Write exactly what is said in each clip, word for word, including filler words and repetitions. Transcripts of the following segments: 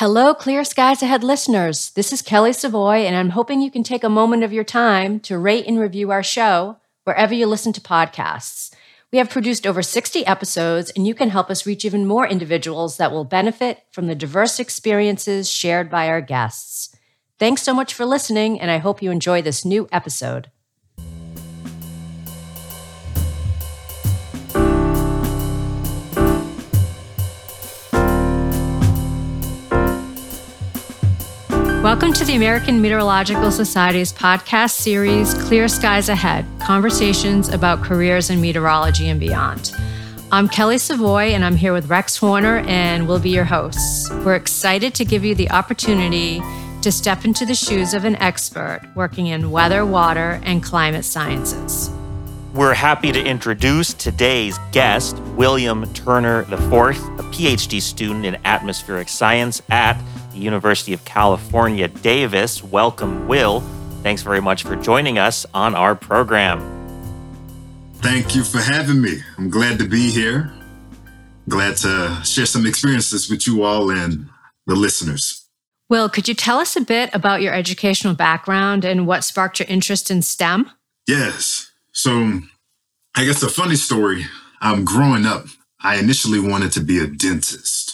Hello, Clear Skies Ahead listeners. This is Kelly Savoy, and I'm hoping you can take a moment of your time to rate and review our show wherever you listen to podcasts. We have produced over sixty episodes, and you can help us reach even more individuals that will benefit from the diverse experiences shared by our guests. Thanks so much for listening, and I hope you enjoy this new episode. Welcome to the American Meteorological Society's podcast series, Clear Skies Ahead, Conversations about Careers in Meteorology and Beyond. I'm Kelly Savoy, and I'm here with Rex Horner, and we'll be your hosts. We're excited to give you the opportunity to step into the shoes of an expert working in weather, water, and climate sciences. We're happy to introduce today's guest, William Turner the fourth, a PhD student in atmospheric science at the University of California, Davis. Welcome, Will. Thanks very much for joining us on our program. Thank you for having me. I'm glad to be here. Glad to share some experiences with you all and the listeners. Will, could you tell us a bit about your educational background and what sparked your interest in STEM? Yes. So I guess a funny story, um, growing up, I initially wanted to be a dentist.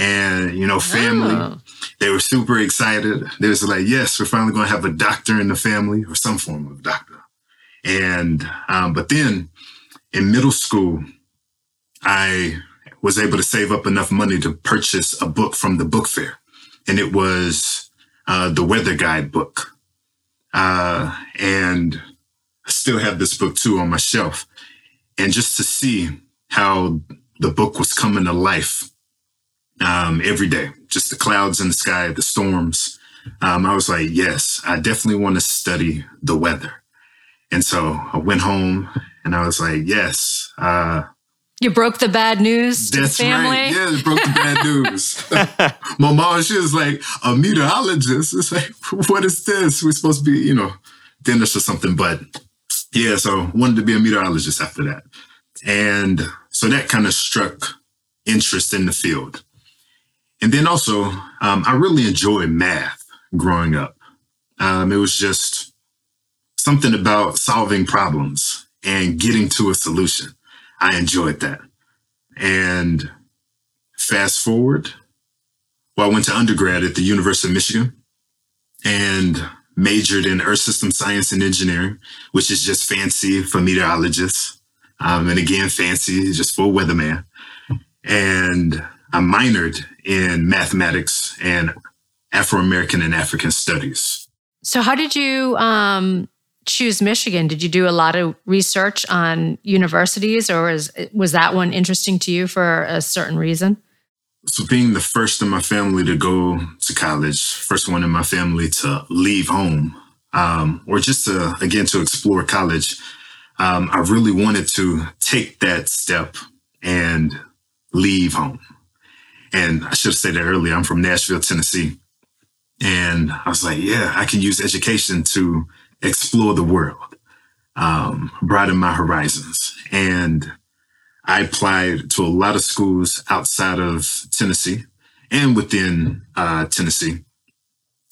And, you know, family, oh. They were super excited. They was like, yes, we're finally going to have a doctor in the family or some form of doctor. And um, but then in middle school, I was able to save up enough money to purchase a book from the book fair. And it was uh, the Weather Guide book. Uh, and... still have this book too on my shelf. And just to see how the book was coming to life um, every day, just the clouds in the sky, the storms. Um, I was like, yes, I definitely want to study the weather. And so I went home and I was like, yes. Uh, you broke the bad news to that's the family? Right. Yeah, broke the bad news. My mom, she was like, a meteorologist. It's like, what is this? We're supposed to be, you know, dentists or something, but... yeah, so I wanted to be a meteorologist after that. And so that kind of struck interest in the field. And then also, um, I really enjoyed math growing up. Um, it was just something about solving problems and getting to a solution. I enjoyed that. And fast forward, well, I went to undergrad at the University of Michigan and majored in Earth System Science and Engineering, which is just fancy for meteorologists. Um, and again, fancy just for a weatherman. And I minored in mathematics and Afro-American and African studies. So how did you um, choose Michigan? Did you do a lot of research on universities, or is, was that one interesting to you for a certain reason? So being the first in my family to go to college, first one in my family to leave home, um, or just to, again, to explore college, um, I really wanted to take that step and leave home. And I should have said that earlier, I'm from Nashville, Tennessee. And I was like, yeah, I can use education to explore the world, um, broaden my horizons. And I applied to a lot of schools outside of Tennessee and within uh, Tennessee.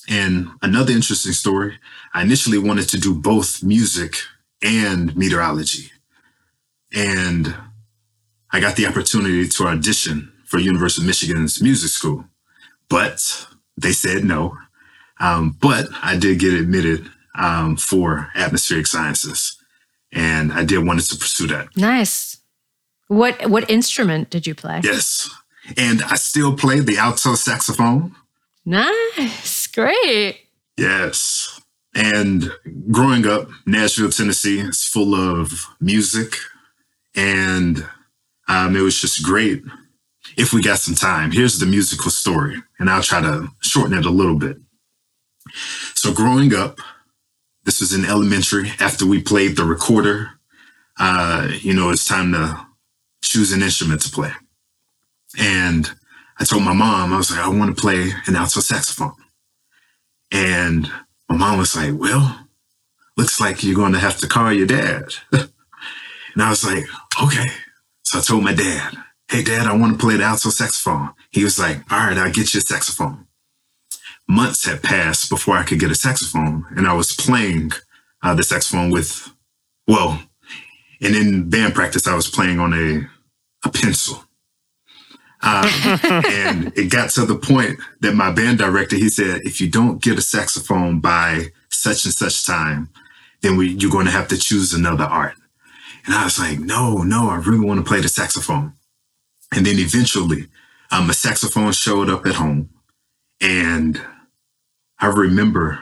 And another interesting story, I initially wanted to do both music and meteorology. And I got the opportunity to audition for University of Michigan's music school, but they said no. Um, but I did get admitted um, for atmospheric sciences, and I did wanted to pursue that. Nice. What what instrument did you play? Yes. And I still play the alto saxophone. Nice. Great. Yes. And growing up, Nashville, Tennessee is full of music. And um, it was just great. If we got some time, here's the musical story. And I'll try to shorten it a little bit. So growing up, this was in elementary. After we played the recorder, uh, you know, it's time to choose an instrument to play. And I told my mom, I was like, I want to play an alto saxophone. And my mom was like, well, looks like you're going to have to call your dad. And I was like, okay. So I told my dad, hey, Dad, I want to play the alto saxophone. He was like, all right, I'll get you a saxophone. Months had passed before I could get a saxophone, and I was playing uh, the saxophone with, well, and in band practice, I was playing on a, a pencil. Um, and it got to the point that my band director, he said, if you don't get a saxophone by such and such time, then we, you're going to have to choose another art. And I was like, no, no, I really want to play the saxophone. And then eventually um, a saxophone showed up at home. And I remember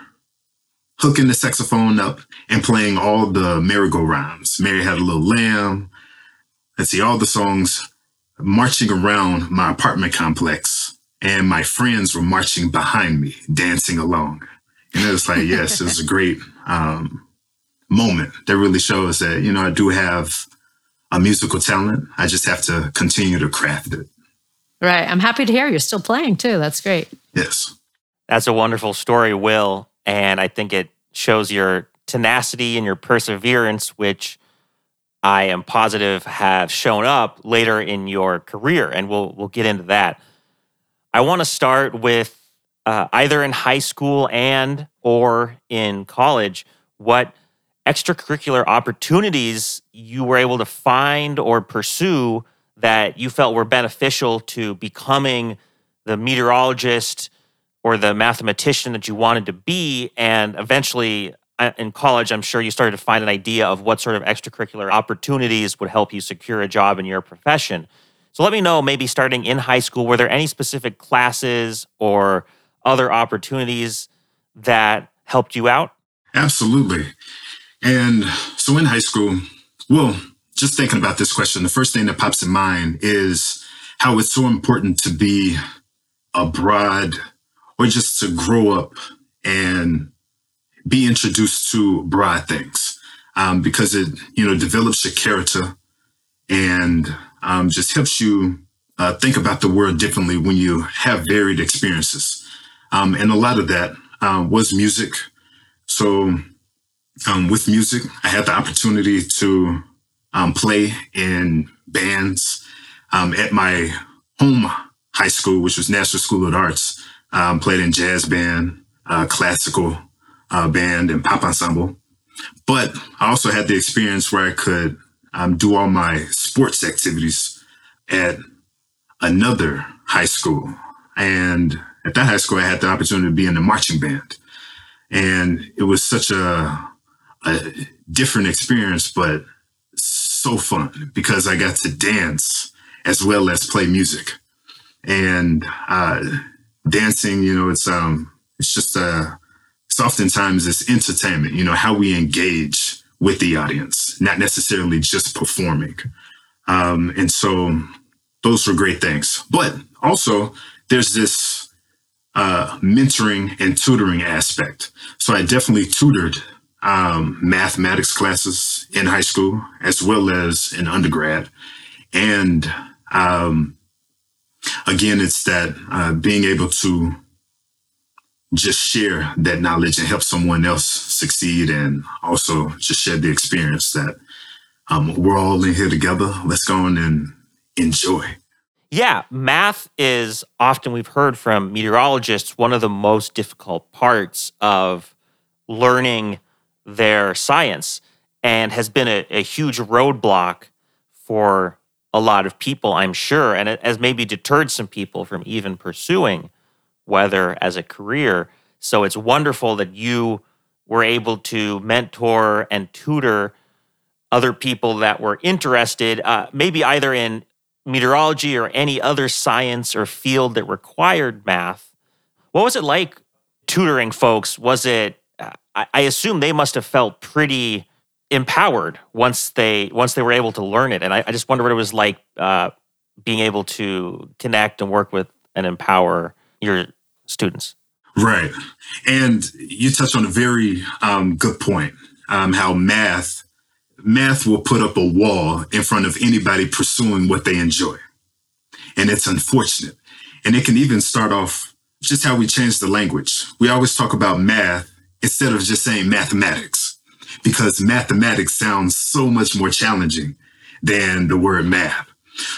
hooking the saxophone up and playing all the merry-go-rounds. Mary Had a Little Lamb. Let's see, all the songs marching around my apartment complex. And my friends were marching behind me, dancing along. And it was like, yes, it was a great um, moment that really shows that, you know, I do have a musical talent. I just have to continue to craft it. Right. I'm happy to hear you're still playing too. That's great. Yes. That's a wonderful story, Will. And I think it shows your tenacity and your perseverance, which I am positive have shown up later in your career. And we'll we'll get into that. I want to start with uh, either in high school and or in college, what extracurricular opportunities you were able to find or pursue that you felt were beneficial to becoming the meteorologist or the mathematician that you wanted to be. And eventually in college, I'm sure you started to find an idea of what sort of extracurricular opportunities would help you secure a job in your profession. So let me know, maybe starting in high school, were there any specific classes or other opportunities that helped you out? Absolutely. And so in high school, well, just thinking about this question, the first thing that pops in mind is how it's so important to be abroad or just to grow up and be introduced to broad things um, because it, you know, develops your character and um, just helps you uh, think about the world differently when you have varied experiences. Um, and a lot of that uh, was music. So um, with music, I had the opportunity to Um, play in bands um, at my home high school, which was National School of Arts. Um, played in jazz band, uh, classical uh, band, and pop ensemble. But I also had the experience where I could um, do all my sports activities at another high school. And at that high school, I had the opportunity to be in the marching band. And it was such a, a different experience, but so fun because I got to dance as well as play music. And uh, dancing, you know, it's um, it's just uh, it's oftentimes it's entertainment. You know, how we engage with the audience, not necessarily just performing. Um, and so, those were great things. But also, there's this uh, mentoring and tutoring aspect. So I definitely tutored Um, mathematics classes in high school, as well as in undergrad. And um, again, it's that uh, being able to just share that knowledge and help someone else succeed, and also just share the experience that um, we're all in here together. Let's go on and enjoy. Yeah, math is often, we've heard from meteorologists, one of the most difficult parts of learning their science, and has been a, a huge roadblock for a lot of people, I'm sure, and it has maybe deterred some people from even pursuing weather as a career. So it's wonderful that you were able to mentor and tutor other people that were interested, uh, maybe either in meteorology or any other science or field that required math. What was it like tutoring folks? Was it I assume they must have felt pretty empowered once they once they were able to learn it. And I, I just wonder what it was like uh, being able to connect and work with and empower your students. Right. And you touched on a very um, good point, um, how math, math will put up a wall in front of anybody pursuing what they enjoy. And it's unfortunate. And it can even start off just how we change the language. We always talk about math instead of just saying mathematics, because mathematics sounds so much more challenging than the word math.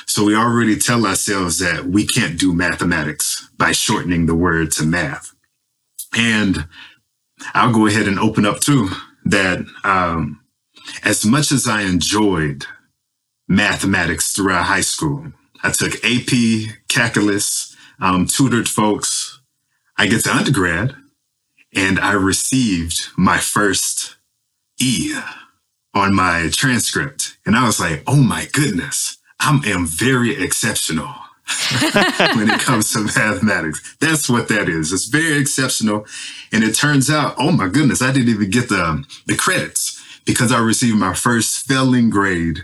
So we already tell ourselves that we can't do mathematics by shortening the word to math. And I'll go ahead and open up too that um, as much as I enjoyed mathematics throughout high school, I took A P, calculus, um, tutored folks. I get to undergrad and I received my first E on my transcript. And I was like, oh my goodness, I am very exceptional when it comes to mathematics. That's what that is. It's very exceptional. And it turns out, oh my goodness, I didn't even get the, the credits because I received my first failing grade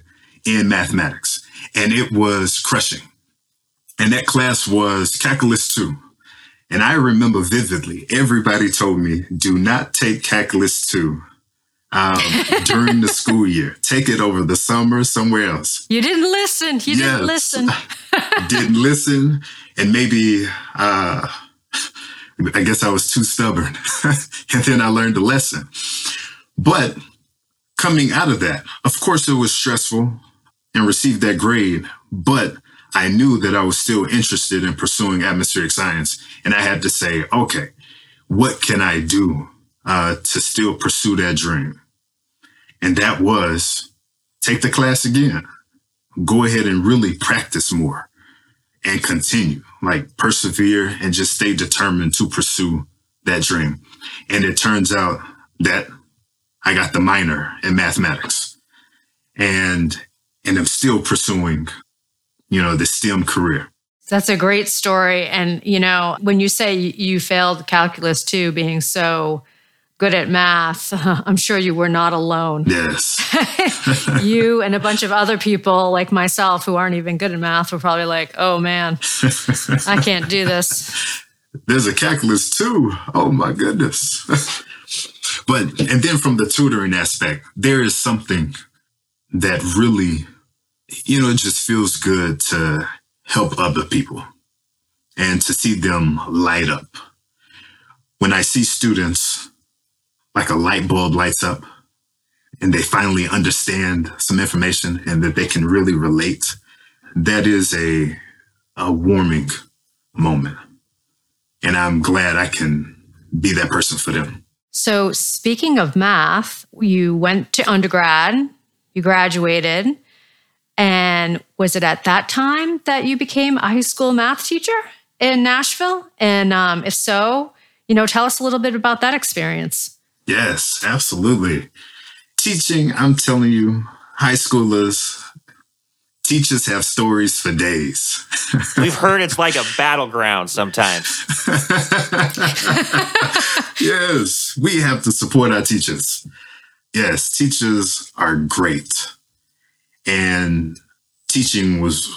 in mathematics. And it was crushing. And that class was Calculus two. And I remember vividly, everybody told me, do not take Calculus two um, during the school year. Take it over the summer somewhere else. You didn't listen. You yes. didn't listen. didn't listen. And maybe, uh, I guess I was too stubborn. And then I learned a lesson. But coming out of that, of course, it was stressful and received that grade, but I knew that I was still interested in pursuing atmospheric science. And I had to say, okay, what can I do uh, to still pursue that dream? And that was take the class again, go ahead and really practice more and continue, like persevere and just stay determined to pursue that dream. And it turns out that I got the minor in mathematics and, and I'm still pursuing you know, the STEM career. That's a great story. And, you know, when you say you failed calculus too, being so good at math, I'm sure you were not alone. Yes. You and a bunch of other people like myself who aren't even good at math were probably like, oh man, I can't do this. There's a calculus too. Oh my goodness. But, and then from the tutoring aspect, there is something that really you know, it just feels good to help other people and to see them light up. When I see students, like a light bulb lights up and they finally understand some information and that they can really relate, that is a, a warming moment. And I'm glad I can be that person for them. So speaking of math, you went to undergrad, you graduated. And was it at that time that you became a high school math teacher in Nashville? And um, if so, you know, tell us a little bit about that experience. Yes, absolutely. Teaching, I'm telling you, high schoolers, teachers have stories for days. We've heard it's like a battleground sometimes. Yes, we have to support our teachers. Yes, teachers are great. And teaching was,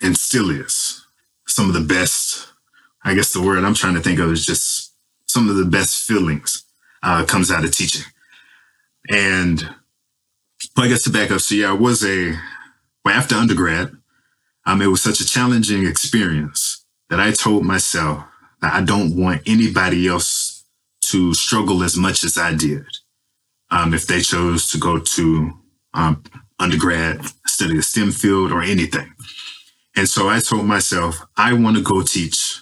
and still is, some of the best, I guess the word I'm trying to think of is just some of the best feelings uh, comes out of teaching. And well, I guess to back up, so yeah, I was a, well, after undergrad, um, it was such a challenging experience that I told myself that I don't want anybody else to struggle as much as I did um, if they chose to go to um undergrad, study a STEM field or anything. And so I told myself, I want to go teach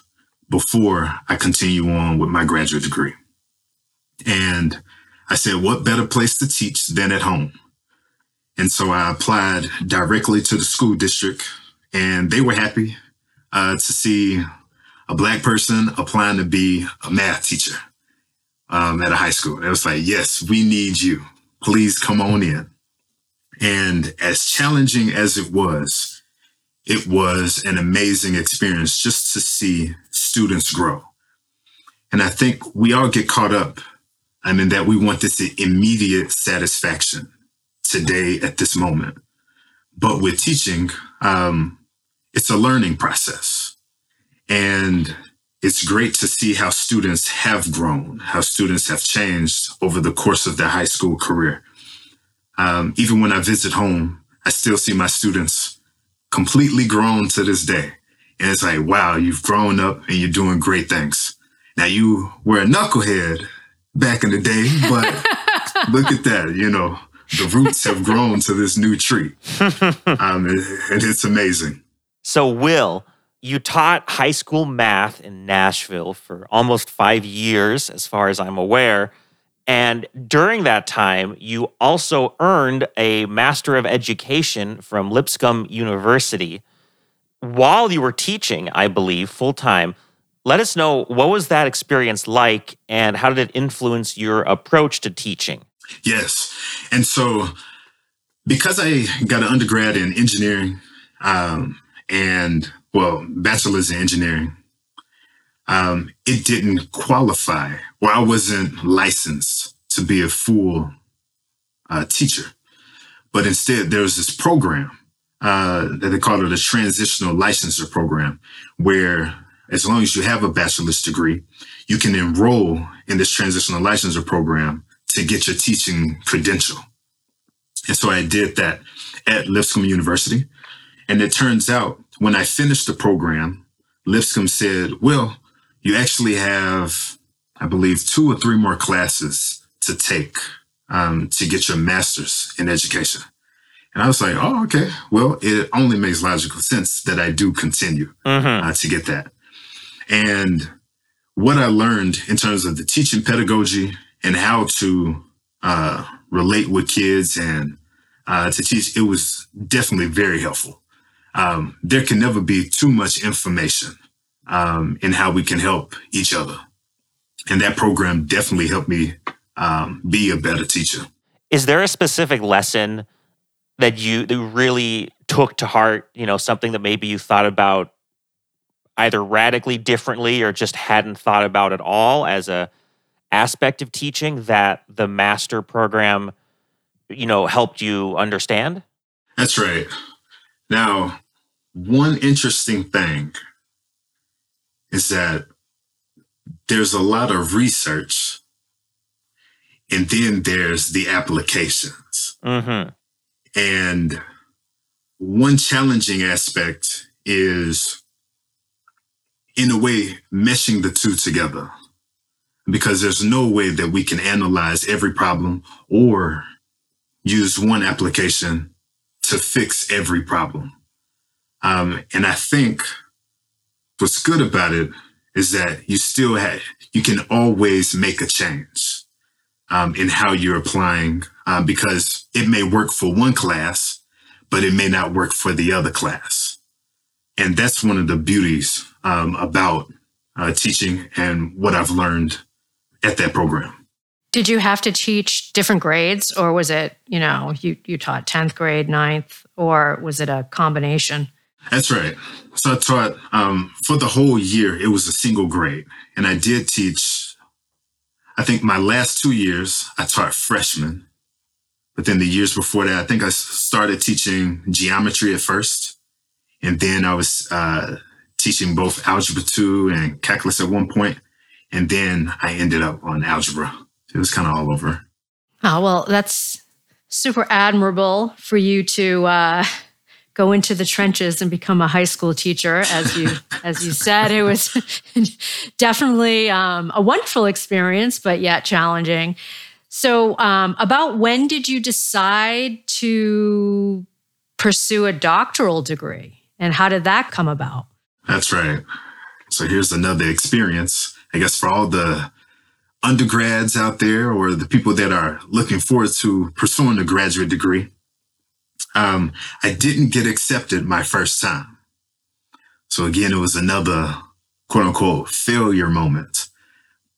before I continue on with my graduate degree. And I said, what better place to teach than at home? And so I applied directly to the school district and they were happy uh, to see a Black person applying to be a math teacher um, at a high school. It was like, yes, we need you. Please come on in. And as challenging as it was, it was an amazing experience just to see students grow. And I think we all get caught up, I mean, that we want this immediate satisfaction today at this moment. But with teaching, um, it's a learning process. And it's great to see how students have grown, how students have changed over the course of their high school career. Um, even when I visit home, I still see my students completely grown to this day. And it's like, wow, you've grown up and you're doing great things. Now, you were a knucklehead back in the day, but look at that, you know, the roots have grown to this new tree. Um, and it, it's amazing. So, Will, you taught high school math in Nashville for almost five years, as far as I'm aware. And during that time, you also earned a Master of Education from Lipscomb University. While you were teaching, I believe, full-time, let us know, what was that experience like and how did it influence your approach to teaching? Yes. And so, because I got an undergrad in engineering um, and, well, bachelor's in engineering, Um, it didn't qualify, or I wasn't licensed to be a full uh, teacher. But instead, there was this program uh, that they called it a transitional licensure program, where as long as you have a bachelor's degree, you can enroll in this transitional licensure program to get your teaching credential. And so I did that at Lipscomb University. And it turns out when I finished the program, Lipscomb said, well, you actually have, I believe, two or three more classes to take um, to get your master's in education. And I was like, oh, okay. Well, it only makes logical sense that I do continue uh-huh. uh, to get that. And what I learned in terms of the teaching pedagogy and how to uh, relate with kids and uh, to teach, it was definitely very helpful. Um, there can never be too much information Um, and how we can help each other. And that program definitely helped me um, be a better teacher. Is there a specific lesson that you, that you really took to heart, you know, something that maybe you thought about either radically differently or just hadn't thought about at all as a aspect of teaching that the master program, you know, helped you understand? That's right. Now, one interesting thing is that there's a lot of research and then there's the applications. Uh-huh. And one challenging aspect is, in a way, meshing the two together, because there's no way that we can analyze every problem or use one application to fix every problem. Um, and I think what's good about it is that you still have, you can always make a change um, in how you're applying um, because it may work for one class, but it may not work for the other class. And that's one of the beauties um, about uh, teaching and what I've learned at that program. Did you have to teach different grades, or was it, you know, you, you taught tenth grade, ninth, or was it a combination? That's right. So I taught um, for the whole year, it was a single grade. And I did teach, I think my last two years, I taught freshmen. But then the years before that, I think I started teaching geometry at first. And then I was uh, teaching both Algebra two and Calculus at one point. And then I ended up on Algebra. It was kind of all over. Oh, well, that's super admirable for you to Uh... go into the trenches and become a high school teacher. As you as you said, it was definitely um, a wonderful experience, but yet challenging. So um, about when did you decide to pursue a doctoral degree? And how did that come about? That's right. So here's another experience, I guess, for all the undergrads out there or the people that are looking forward to pursuing a graduate degree. Um, I didn't get accepted my first time. So again, it was another quote unquote failure moment,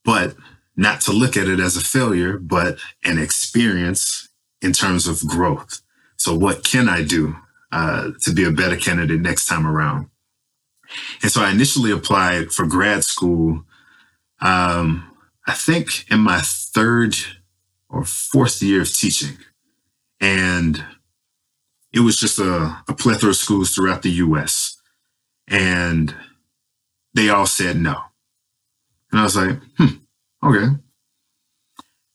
but not to look at it as a failure, but an experience in terms of growth. So what can I do uh, to be a better candidate next time around? And so I initially applied for grad school, um, I think in my third or fourth year of teaching. And it was just a, a plethora of schools throughout the U S and they all said no. And I was like, hmm, okay.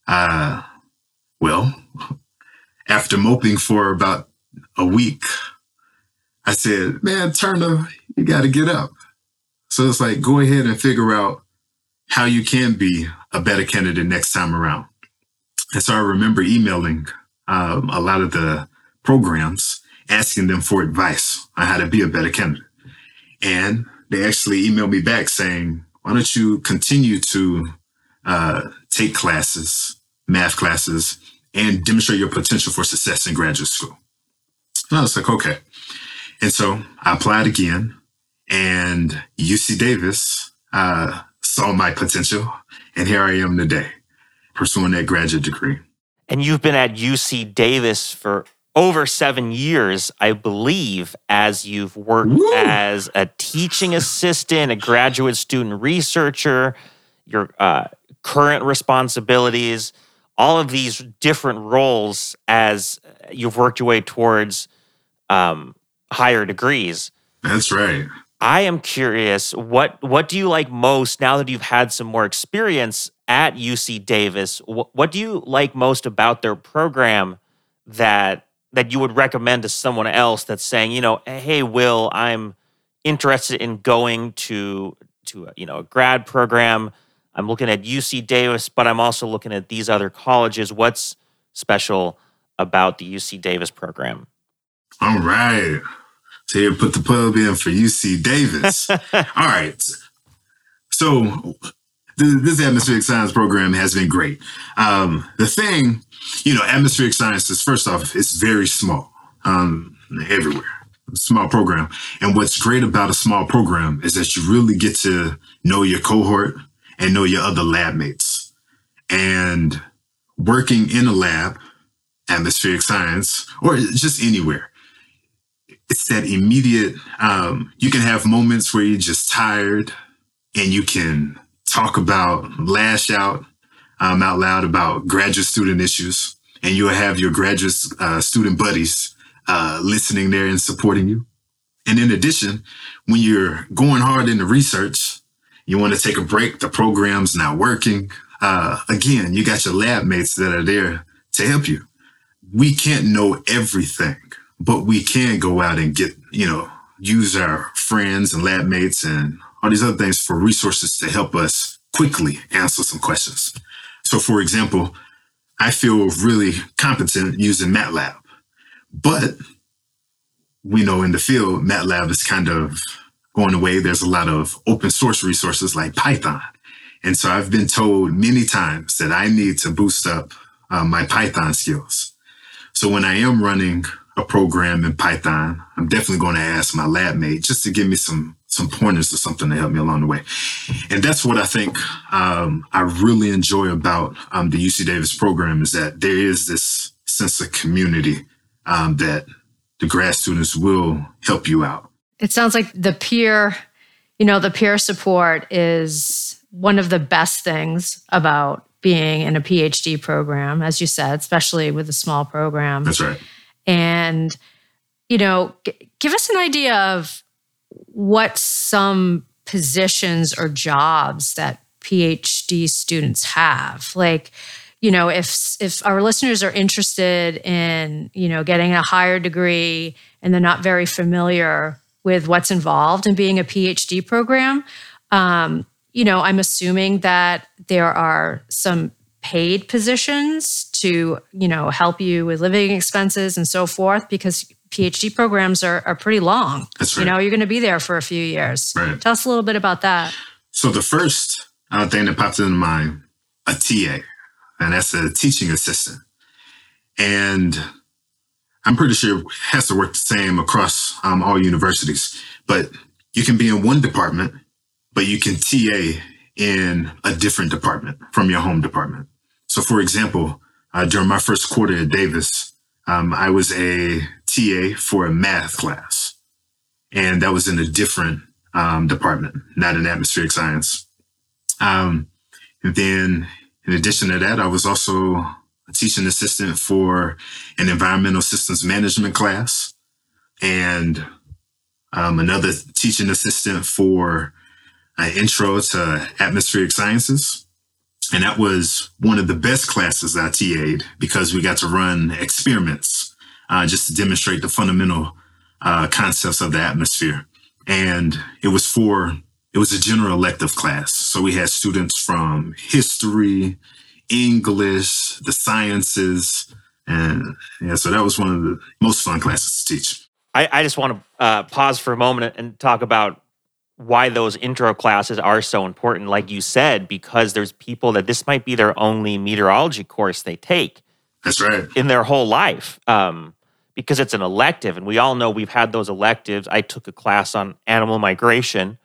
Uh, well, after moping for about a week, I said, man, Turner, you got to get up. So it's like, go ahead and figure out how you can be a better candidate next time around. And so I remember emailing um, a lot of the programs asking them for advice on how to be a better candidate. And they actually emailed me back saying, why don't you continue to uh, take classes, math classes, and demonstrate your potential for success in graduate school? And I was like, okay. And so I applied again, and U C Davis uh, saw my potential, and here I am today, pursuing that graduate degree. And you've been at U C Davis for over seven years, I believe, as you've worked Woo! as a teaching assistant, a graduate student researcher, your uh, current responsibilities, all of these different roles as you've worked your way towards um, higher degrees. That's right. I am curious, what what do you like most now that you've had some more experience at U C Davis? What, what do you like most about their program that that you would recommend to someone else that's saying, you know, hey, Will, I'm interested in going to to you know a grad program. I'm looking at U C Davis, but I'm also looking at these other colleges. What's special about the U C Davis program? All right. So here, put the pub in for U C Davis. All right. So this atmospheric science program has been great. Um, the thing, you know, atmospheric sciences, first off, it's very small um, everywhere. Small program. And what's great about a small program is that you really get to know your cohort and know your other lab mates. And working in a lab, atmospheric science, or just anywhere, it's that immediate, um, you can have moments where you're just tired and you can talk about, lash out um, out loud about graduate student issues, and you'll have your graduate uh, student buddies uh, listening there and supporting you. And in addition, when you're going hard into research, you want to take a break, the program's not working. Uh, again, you got your lab mates that are there to help you. We can't know everything, but we can go out and get, you know, use our friends and lab mates and all these other things for resources to help us quickly answer some questions. So, for example, I feel really competent using MATLAB, but we know in the field, MATLAB is kind of going away. There's a lot of open source resources like Python. And so I've been told many times that I need to boost up uh, my Python skills. So when I am running a program in Python, I'm definitely going to ask my lab mate just to give me some some pointers or something to help me along the way. And that's what I think um, I really enjoy about um, the U C Davis program, is that there is this sense of community um, that the grad students will help you out. It sounds like the peer, you know, the peer support is one of the best things about being in a PhD program, as you said, especially with a small program. That's right. And, you know, g- give us an idea of what some positions or jobs that PhD students have. Like, you know, if if our listeners are interested in, you know, getting a higher degree and they're not very familiar with what's involved in being a PhD program, um, you know, I'm assuming that there are some paid positions to, you know, help you with living expenses and so forth, because PhD programs are, are pretty long. That's right. You know, you're going to be there for a few years. Right. Tell us a little bit about that. So the first uh, thing that popped into mind, a T A, and that's a teaching assistant. And I'm pretty sure it has to work the same across um, all universities, but you can be in one department, but you can T A in a different department from your home department. So for example, uh, during my first quarter at Davis, um, I was a T A for a math class, and that was in a different um, department, not in atmospheric science. Um, and then in addition to that, I was also a teaching assistant for an environmental systems management class, and um, another teaching assistant for an intro to atmospheric sciences. And that was one of the best classes I T A'd, because we got to run experiments uh, just to demonstrate the fundamental uh, concepts of the atmosphere. And it was for, it was a general elective class. So we had students from history, English, the sciences, And yeah, so that was one of the most fun classes to teach. I, I just want to uh, pause for a moment and talk about why those intro classes are so important. Like you said, because there's people that this might be their only meteorology course they take. That's right. In their whole life. Um, because it's an elective. And we all know we've had those electives. I took a class on animal migration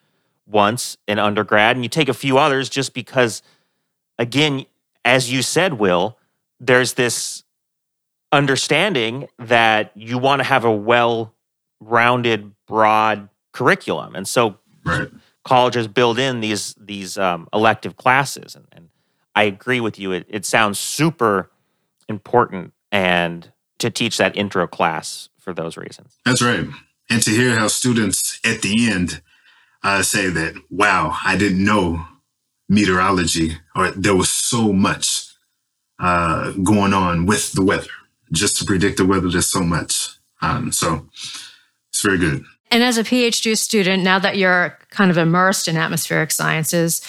once in undergrad, and you take a few others just because, again, as you said, Will, there's this understanding that you want to have a well-rounded, broad curriculum. And so right. colleges build in these these um, elective classes. And, and I agree with you. It, it sounds super important and to teach that intro class for those reasons. That's right. And to hear how students at the end uh, say that, wow, I didn't know meteorology, or there was so much uh, going on with the weather. Just to predict the weather, there's so much. Um, so it's very good. And as a PhD student, now that you're kind of immersed in atmospheric sciences,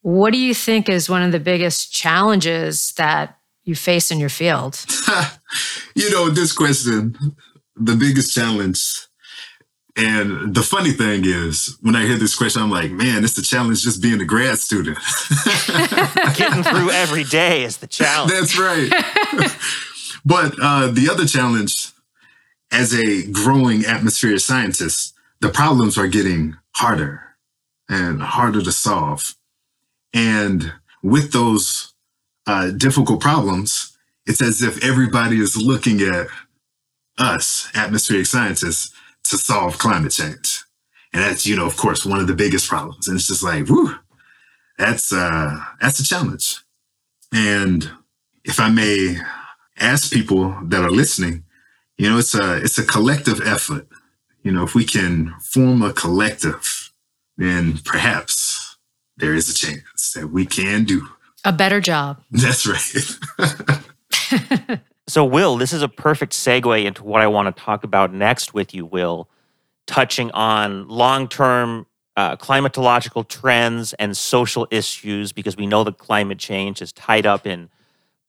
what do you think is one of the biggest challenges that you face in your field? You know, this question, the biggest challenge. And the funny thing is, when I hear this question, I'm like, man, it's the challenge just being a grad student. Getting through every day is the challenge. That's right. But uh, the other challenge, as a growing atmospheric scientist, the problems are getting harder and harder to solve. And with those uh, difficult problems, it's as if everybody is looking at us, atmospheric scientists, to solve climate change. And that's, you know, of course, one of the biggest problems. And it's just like, whew, that's, uh, that's a challenge. And if I may ask people that are listening, you know, it's a it's a collective effort. You know, if we can form a collective, then perhaps there is a chance that we can do a better job. That's right. So, Will, this is a perfect segue into what I want to talk about next with you, Will, touching on long-term uh, climatological trends and social issues, because we know that climate change is tied up in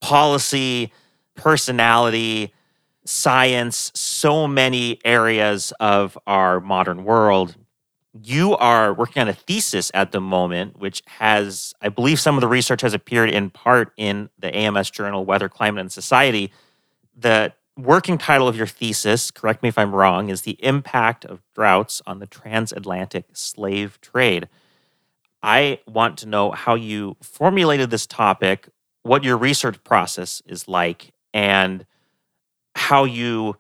policy, personality, science, so many areas of our modern world. You are working on a thesis at the moment, which has, I believe some of the research has appeared in part in the A M S journal, Weather, Climate, and Society. The working title of your thesis, correct me if I'm wrong, is The Impact of Droughts on the Transatlantic Slave Trade. I want to know how you formulated this topic, what your research process is like, and how you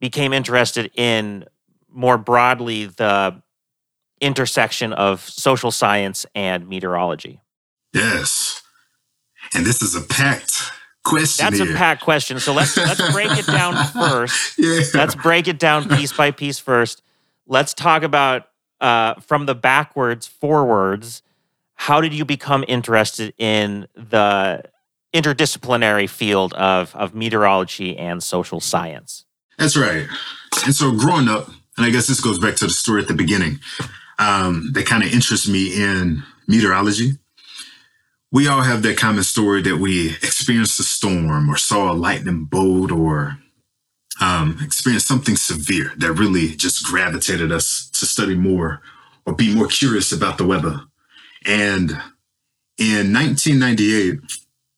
became interested in, more broadly, the intersection of social science and meteorology. Yes. And this is a packed question. That's here. a packed question. So let's let's break it down first. Yeah. Let's break it down piece by piece first. Let's talk about uh, from the backwards forwards. How did you become interested in the interdisciplinary field of, of meteorology and social science? That's right. And so growing up, and I guess this goes back to the story at the beginning, um, that kind of interests me in meteorology. We all have that common story that we experienced a storm or saw a lightning bolt or um, experienced something severe that really just gravitated us to study more or be more curious about the weather. And in nineteen ninety-eight,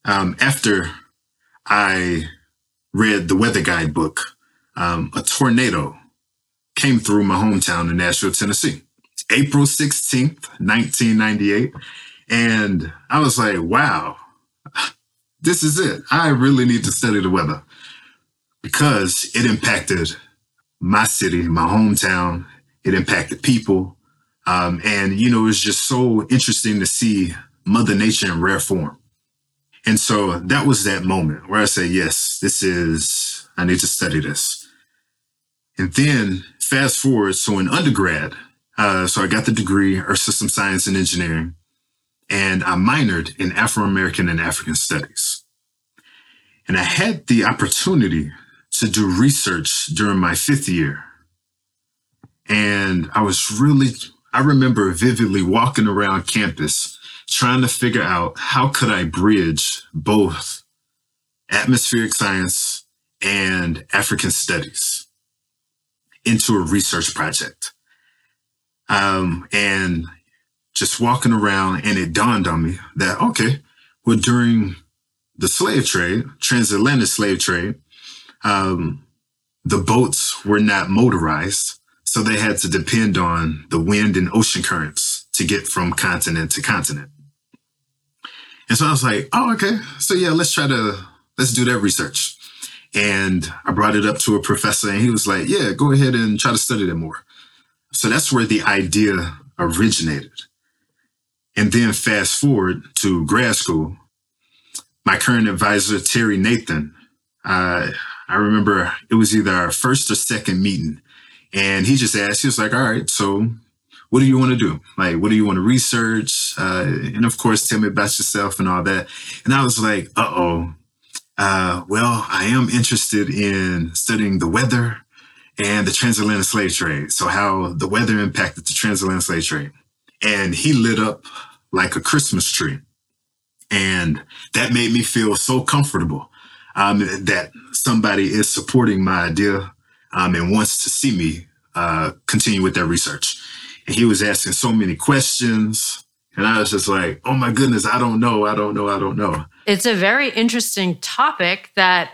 Um, after I read the Weather Guide book, um, a tornado came through my hometown in Nashville, Tennessee, April sixteenth, nineteen ninety-eight. And I was like, wow, this is it. I really need to study the weather because it impacted my city, my hometown. It impacted people. Um, and, you know, it's just so interesting to see Mother Nature in rare form. And so that was that moment where I said, yes, this is, I need to study this. And then fast forward, so in undergrad, uh, so I got the degree of System Science and Engineering, and I minored in Afro-American and African Studies. And I had the opportunity to do research during my fifth year. And I was really, I remember vividly walking around campus trying to figure out how could I bridge both atmospheric science and African Studies into a research project. Um, and just walking around, and it dawned on me that, okay, well, during the slave trade, transatlantic slave trade, um, the boats were not motorized, so they had to depend on the wind and ocean currents to get from continent to continent. And so I was like, oh, okay, so yeah, let's try to, let's do that research. And I brought it up to a professor, and he was like, yeah, go ahead and try to study that more. So that's where the idea originated. And then fast forward to grad school, my current advisor, Terry Nathan, uh, I remember it was either our first or second meeting. And he just asked, he was like, all right, so what do you want to do? Like, what do you want to research? Uh, and of course, tell me about yourself and all that. And I was like, uh-oh, uh, well, I am interested in studying the weather and the transatlantic slave trade. So how the weather impacted the transatlantic slave trade. And he lit up like a Christmas tree. And that made me feel so comfortable um, that somebody is supporting my idea um, and wants to see me uh, continue with that research. And he was asking so many questions. And I was just like, oh my goodness, I don't know, I don't know, I don't know. It's a very interesting topic that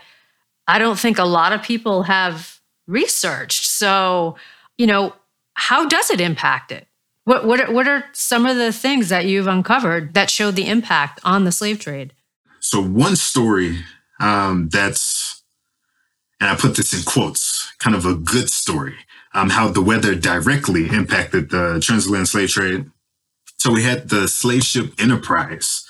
I don't think a lot of people have researched. So, you know, how does it impact it? What what are, what are some of the things that you've uncovered that showed the impact on the slave trade? So one story um, that's, and I put this in quotes, kind of a good story, um, how the weather directly impacted the transatlantic slave trade. So we had the slave ship Enterprise,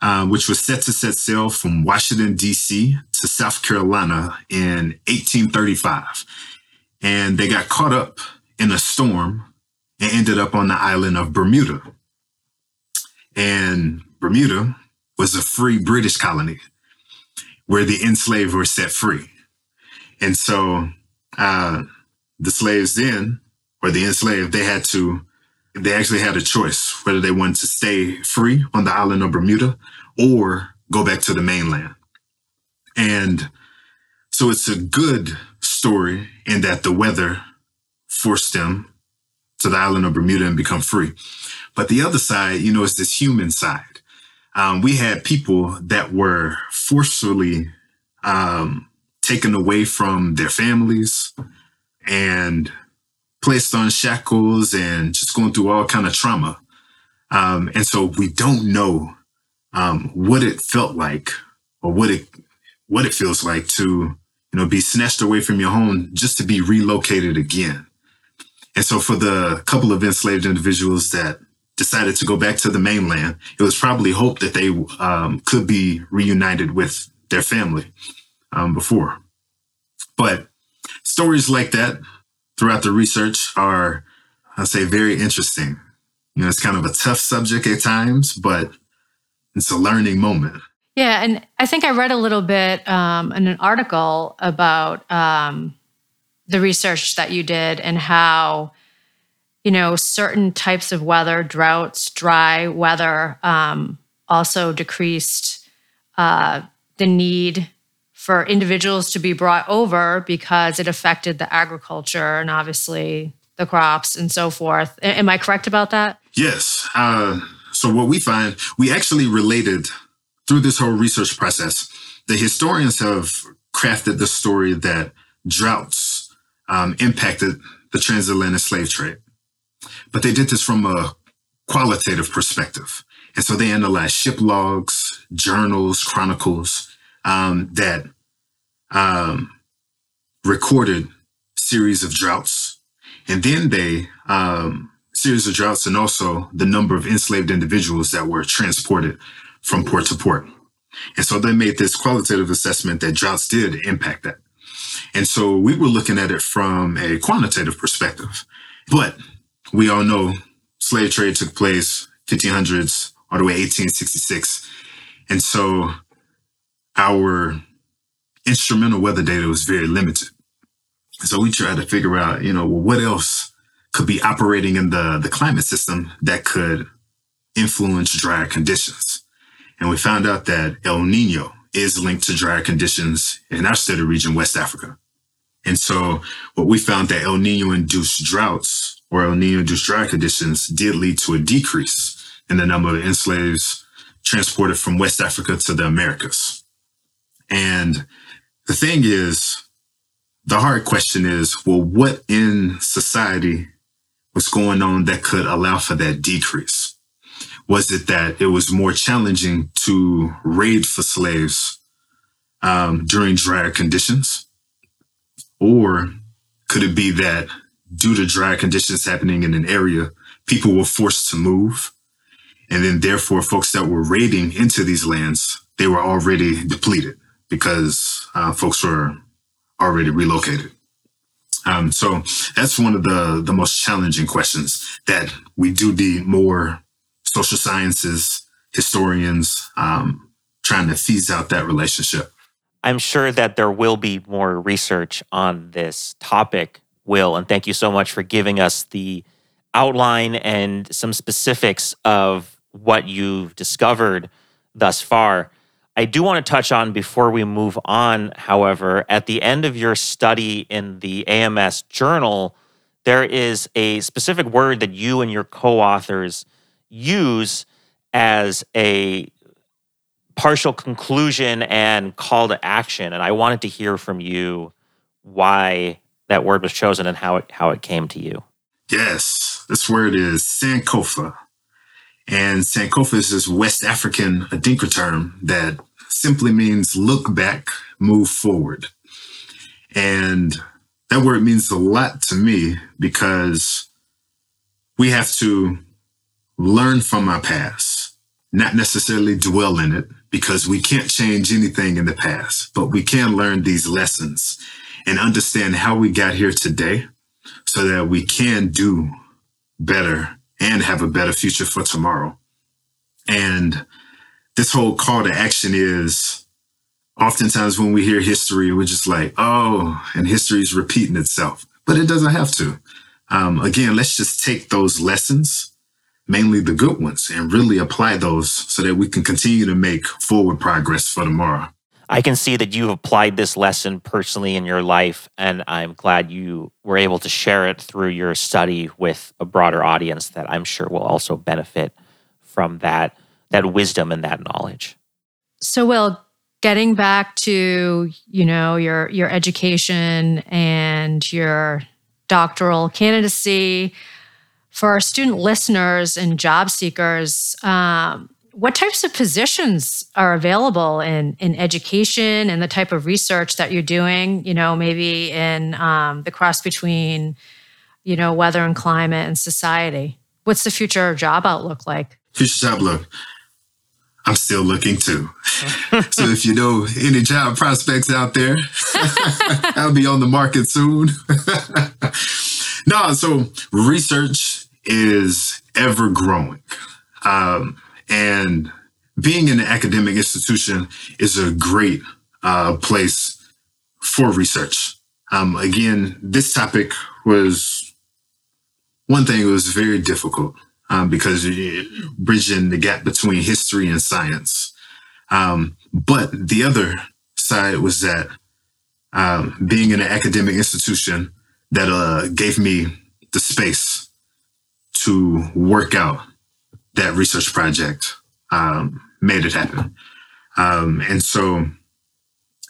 uh, which was set to set sail from Washington, D C to South Carolina in eighteen thirty-five. And they got caught up in a storm and ended up on the island of Bermuda. And Bermuda was a free British colony where the enslaved were set free. And so uh, the slaves then, or the enslaved, they had to, they actually had a choice whether they wanted to stay free on the island of Bermuda or go back to the mainland. And so it's a good story in that the weather forced them to the island of Bermuda and become free. But the other side, you know, is this human side. Um, we had people that were forcefully um, taken away from their families and placed on shackles and just going through all kind of trauma. Um, and so we don't know um, what it felt like or what it what it feels like to, you know, be snatched away from your home just to be relocated again. And so for the couple of enslaved individuals that decided to go back to the mainland, it was probably hoped that they um, could be reunited with their family um, before. But stories like that throughout the research are, I'd say, very interesting. You know, it's kind of a tough subject at times, but it's a learning moment. Yeah, and I think I read a little bit um, in an article about Um the research that you did and how, you know, certain types of weather, droughts, dry weather, um, also decreased uh, the need for individuals to be brought over because it affected the agriculture and obviously the crops and so forth. A- am I correct about that? Yes. Uh, so what we find, we actually related through this whole research process, the historians have crafted the story that droughts Um, impacted the transatlantic slave trade. But they did this from a qualitative perspective. And so they analyzed ship logs, journals, chronicles um, that um, recorded series of droughts. And then they, um, series of droughts and also the number of enslaved individuals that were transported from port to port. And so they made this qualitative assessment that droughts did impact that. And so we were looking at it from a quantitative perspective, but we all know slave trade took place fifteen hundreds all the way eighteen sixty-six. And so our instrumental weather data was very limited. So we tried to figure out, you know, well, what else could be operating in the, the climate system that could influence drier conditions. And we found out that El Nino is linked to drier conditions in our study region, West Africa. And so what we found that El Nino-induced droughts or El Nino-induced dry conditions did lead to a decrease in the number of enslaved transported from West Africa to the Americas. And the thing is, the hard question is, well, what in society was going on that could allow for that decrease? Was it that it was more challenging to raid for slaves um, during drier conditions? Or could it be that due to dry conditions happening in an area, people were forced to move? And then therefore, folks that were raiding into these lands, they were already depleted because uh, folks were already relocated. Um, so that's one of the, the most challenging questions that we do need more social sciences, historians um, trying to tease out that relationship. I'm sure that there will be more research on this topic, Will, and thank you so much for giving us the outline and some specifics of what you've discovered thus far. I do want to touch on, before we move on, however, at the end of your study in the A M S journal, there is a specific word that you and your co-authors use as a partial conclusion and call to action. And I wanted to hear from you why that word was chosen and how it how it came to you. Yes, this word is Sankofa. And Sankofa is this West African Adinkra term that simply means look back, move forward. And that word means a lot to me because we have to learn from our past, not necessarily dwell in it, because we can't change anything in the past, but we can learn these lessons and understand how we got here today so that we can do better and have a better future for tomorrow. And this whole call to action is, oftentimes when we hear history, we're just like, oh, and history is repeating itself, but it doesn't have to. Um, again, let's just take those lessons, mainly the good ones, and really apply those so that we can continue to make forward progress for tomorrow. I can see that you've applied this lesson personally in your life, and I'm glad you were able to share it through your study with a broader audience that I'm sure will also benefit from that, that wisdom and that knowledge. So, Will, getting back to, you know, your, your education and your doctoral candidacy, for our student listeners and job seekers, um, what types of positions are available in, in education and the type of research that you're doing, you know, maybe in um, the cross between, you know, weather and climate and society? What's the future job outlook like? Future job look, I'm still looking too. So if you know any job prospects out there, I'll be on the market soon. No, so research is ever growing. Um, And being in an academic institution is a great uh, place for research. Um, again, this topic was one thing that was very difficult um, because it, bridging the gap between history and science. Um, but the other side was that um, being in an academic institution that uh, gave me the space to work out that research project, um, made it happen. Um, and so,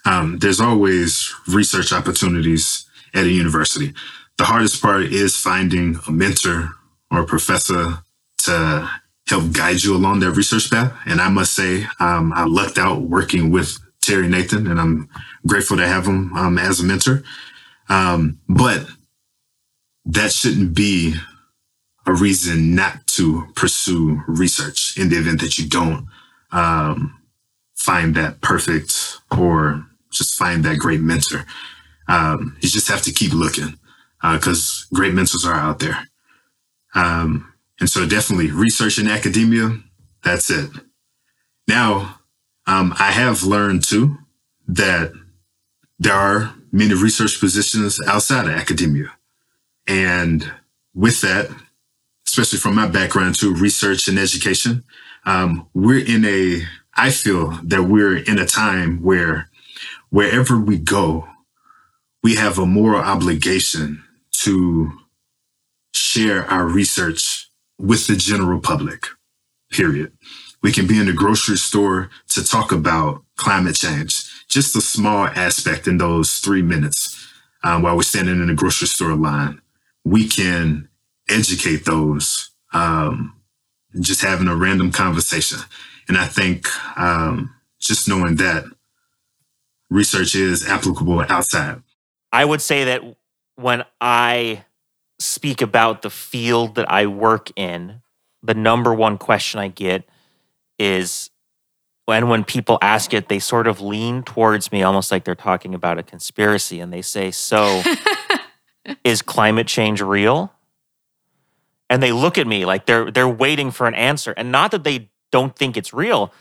um, there's always research opportunities at a university. The hardest part is finding a mentor or a professor to help guide you along that research path. And I must say, um, I lucked out working with Terry Nathan, and I'm grateful to have him, um, as a mentor. Um, but that shouldn't be a reason not to pursue research in the event that you don't um, find that perfect or just find that great mentor. Um, you just have to keep looking because uh, great mentors are out there. Um, and so definitely research in academia, that's it. Now, um, I have learned too that there are many research positions outside of academia. And with that, especially from my background too, research and education, um, we're in a I feel that we're in a time where wherever we go, we have a moral obligation to share our research with the general public, period. We can be in the grocery store to talk about climate change, just a small aspect in those three minutes um, while we're standing in the grocery store line. We can educate those um, just having a random conversation. And I think um, just knowing that research is applicable outside. I would say that when I speak about the field that I work in, the number one question I get is, and when people ask it, they sort of lean towards me almost like they're talking about a conspiracy. And they say, so is climate change real? And they look at me like they're they're waiting for an answer. And not that they don't think it's real,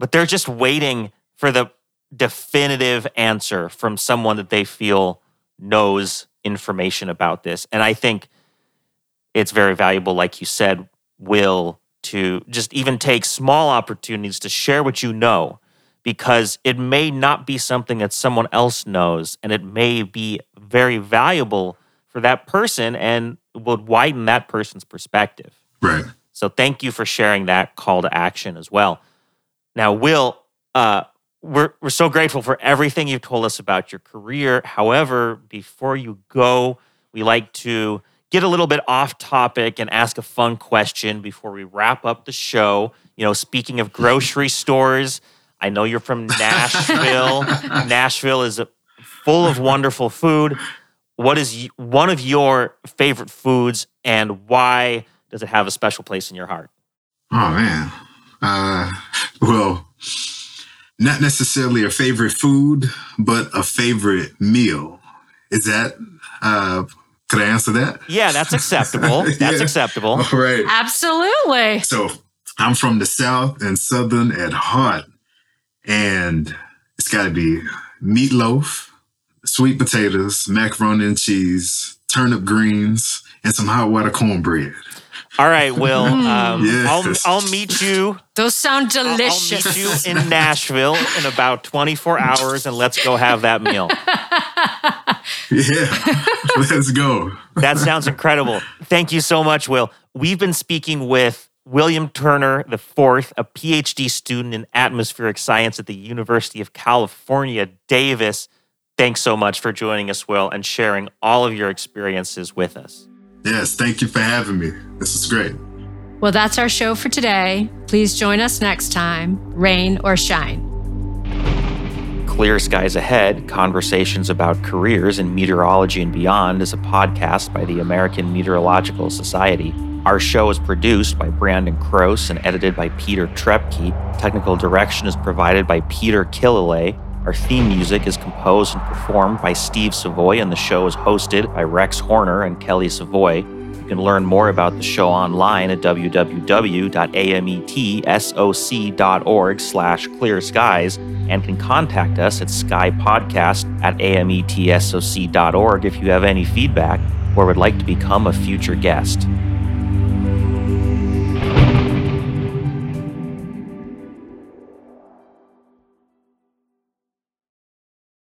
but they're just waiting for the definitive answer from someone that they feel knows information about this. And I think it's very valuable, like you said, Will, to just even take small opportunities to share what you know, because it may not be something that someone else knows, and it may be very valuable for that person and would widen that person's perspective. Right. So thank you for sharing that call to action as well. Now, Will, uh, We're we're so grateful for everything you've told us about your career. However, before you go, we like to get a little bit off topic and ask a fun question before we wrap up the show. You know, speaking of grocery stores, I know you're from Nashville. Nashville is full of wonderful food. What is one of your favorite foods, and why does it have a special place in your heart? Oh, man. Uh, well... Not necessarily a favorite food, but a favorite meal. Is that, uh, could I answer that? Yeah, that's acceptable. That's yeah. acceptable. All right. Absolutely. So I'm from the South and Southern at heart. And it's got to be meatloaf, sweet potatoes, macaroni and cheese, turnip greens, and some hot water cornbread. All right, Will. Um, yes. I'll I'll meet you. Those sound delicious. I'll meet you in Nashville in about twenty-four hours, and let's go have that meal. Yeah, let's go. That sounds incredible. Thank you so much, Will. We've been speaking with William Turner the fourth, a P H D student in atmospheric science at the University of California, Davis. Thanks so much for joining us, Will, and sharing all of your experiences with us. Yes, thank you for having me. This is great. Well, that's our show for today. Please join us next time, rain or shine. Clear Skies Ahead, Conversations About Careers in Meteorology and Beyond is a podcast by the American Meteorological Society. Our show is produced by Brandon Kroos and edited by Peter Trepke. Technical direction is provided by Peter Killalay. Our theme music is composed and performed by Steve Savoy, and the show is hosted by Rex Horner and Kelly Savoy. You can learn more about the show online at www.ametsoc.org slash clear skies and can contact us at skypodcast at ametsoc.org if you have any feedback or would like to become a future guest.